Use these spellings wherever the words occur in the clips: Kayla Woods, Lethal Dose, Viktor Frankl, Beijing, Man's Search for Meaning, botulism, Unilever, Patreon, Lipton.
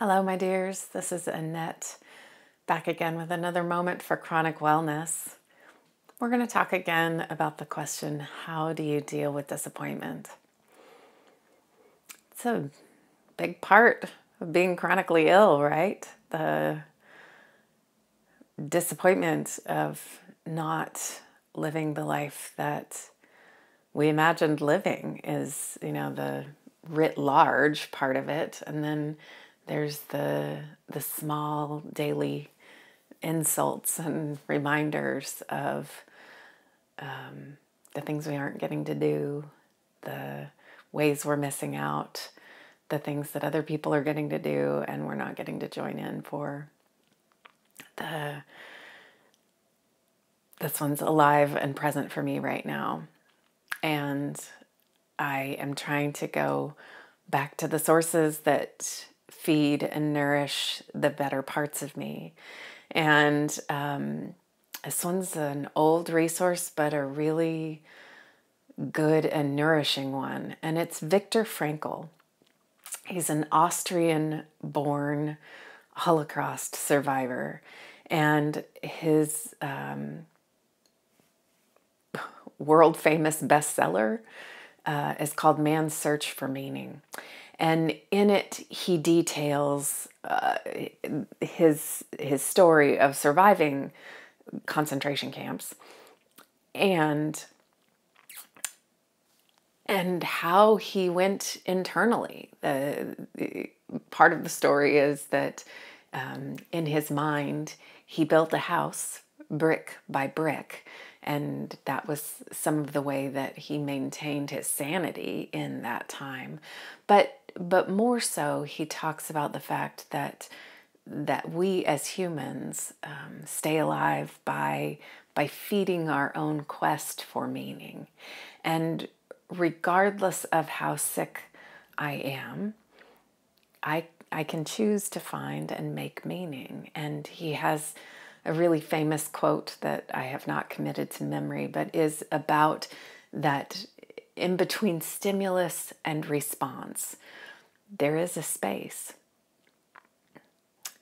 Hello, my dears. This is Annette, back again with another moment for chronic wellness. We're going to talk again about the question, how do you deal with disappointment? It's a big part of being chronically ill, right? The disappointment of not living the life that we imagined living is, the writ large part of it. And then there's the small daily insults and reminders of the things we aren't getting to do, the ways we're missing out, the things that other people are getting to do and we're not getting to join in for. This one's alive and present for me right now. And I am trying to go back to the sources that feed and nourish the better parts of me. And this one's an old resource, but a really good and nourishing one. And it's Viktor Frankl. He's an Austrian-born Holocaust survivor. And his world-famous bestseller is called Man's Search for Meaning. And in it, he details his story of surviving concentration camps and how he went internally. Part of the story is that in his mind, he built a house brick by brick. And that was some of the way that he maintained his sanity in that time. But more so, he talks about the fact that we as humans stay alive by feeding our own quest for meaning. And regardless of how sick I am, I can choose to find and make meaning. And he has a really famous quote that I have not committed to memory, but is about that in between stimulus and response, there is a space.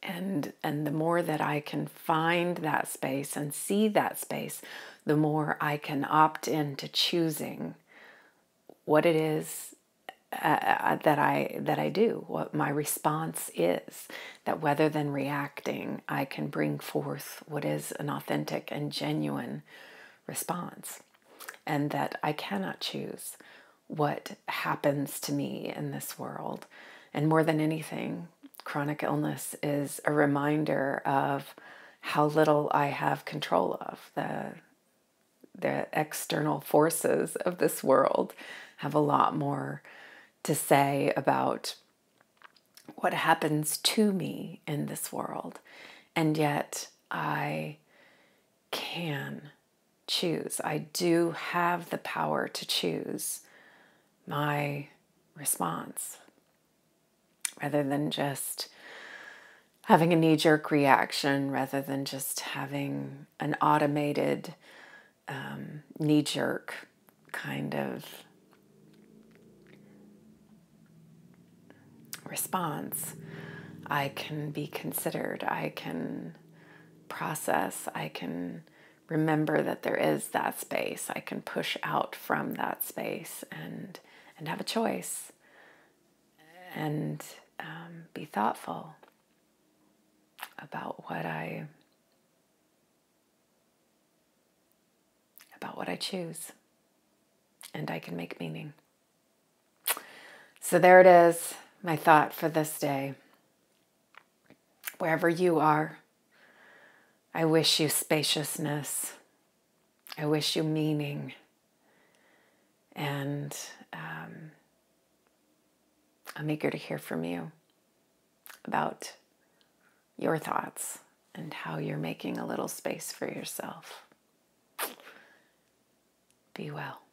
And the more that I can find that space and see that space, the more I can opt into choosing what it is that I do, what my response is, that rather than reacting, I can bring forth what is an authentic and genuine response, and that I cannot choose what happens to me in this world. And more than anything, chronic illness is a reminder of how little I have control of. The external forces of this world have a lot more to say about what happens to me in this world. And yet I can choose. I do have the power to choose my response rather than just having a knee-jerk reaction, rather than just having an automated knee-jerk kind of response. I can be considered, I can process, I can remember that there is that space, I can push out from that space and have a choice and be thoughtful about what I choose, and I can make meaning. So there it is. My thought for this day. Wherever you are, I wish you spaciousness. I wish you meaning. And I'm eager to hear from you about your thoughts and how you're making a little space for yourself. Be well.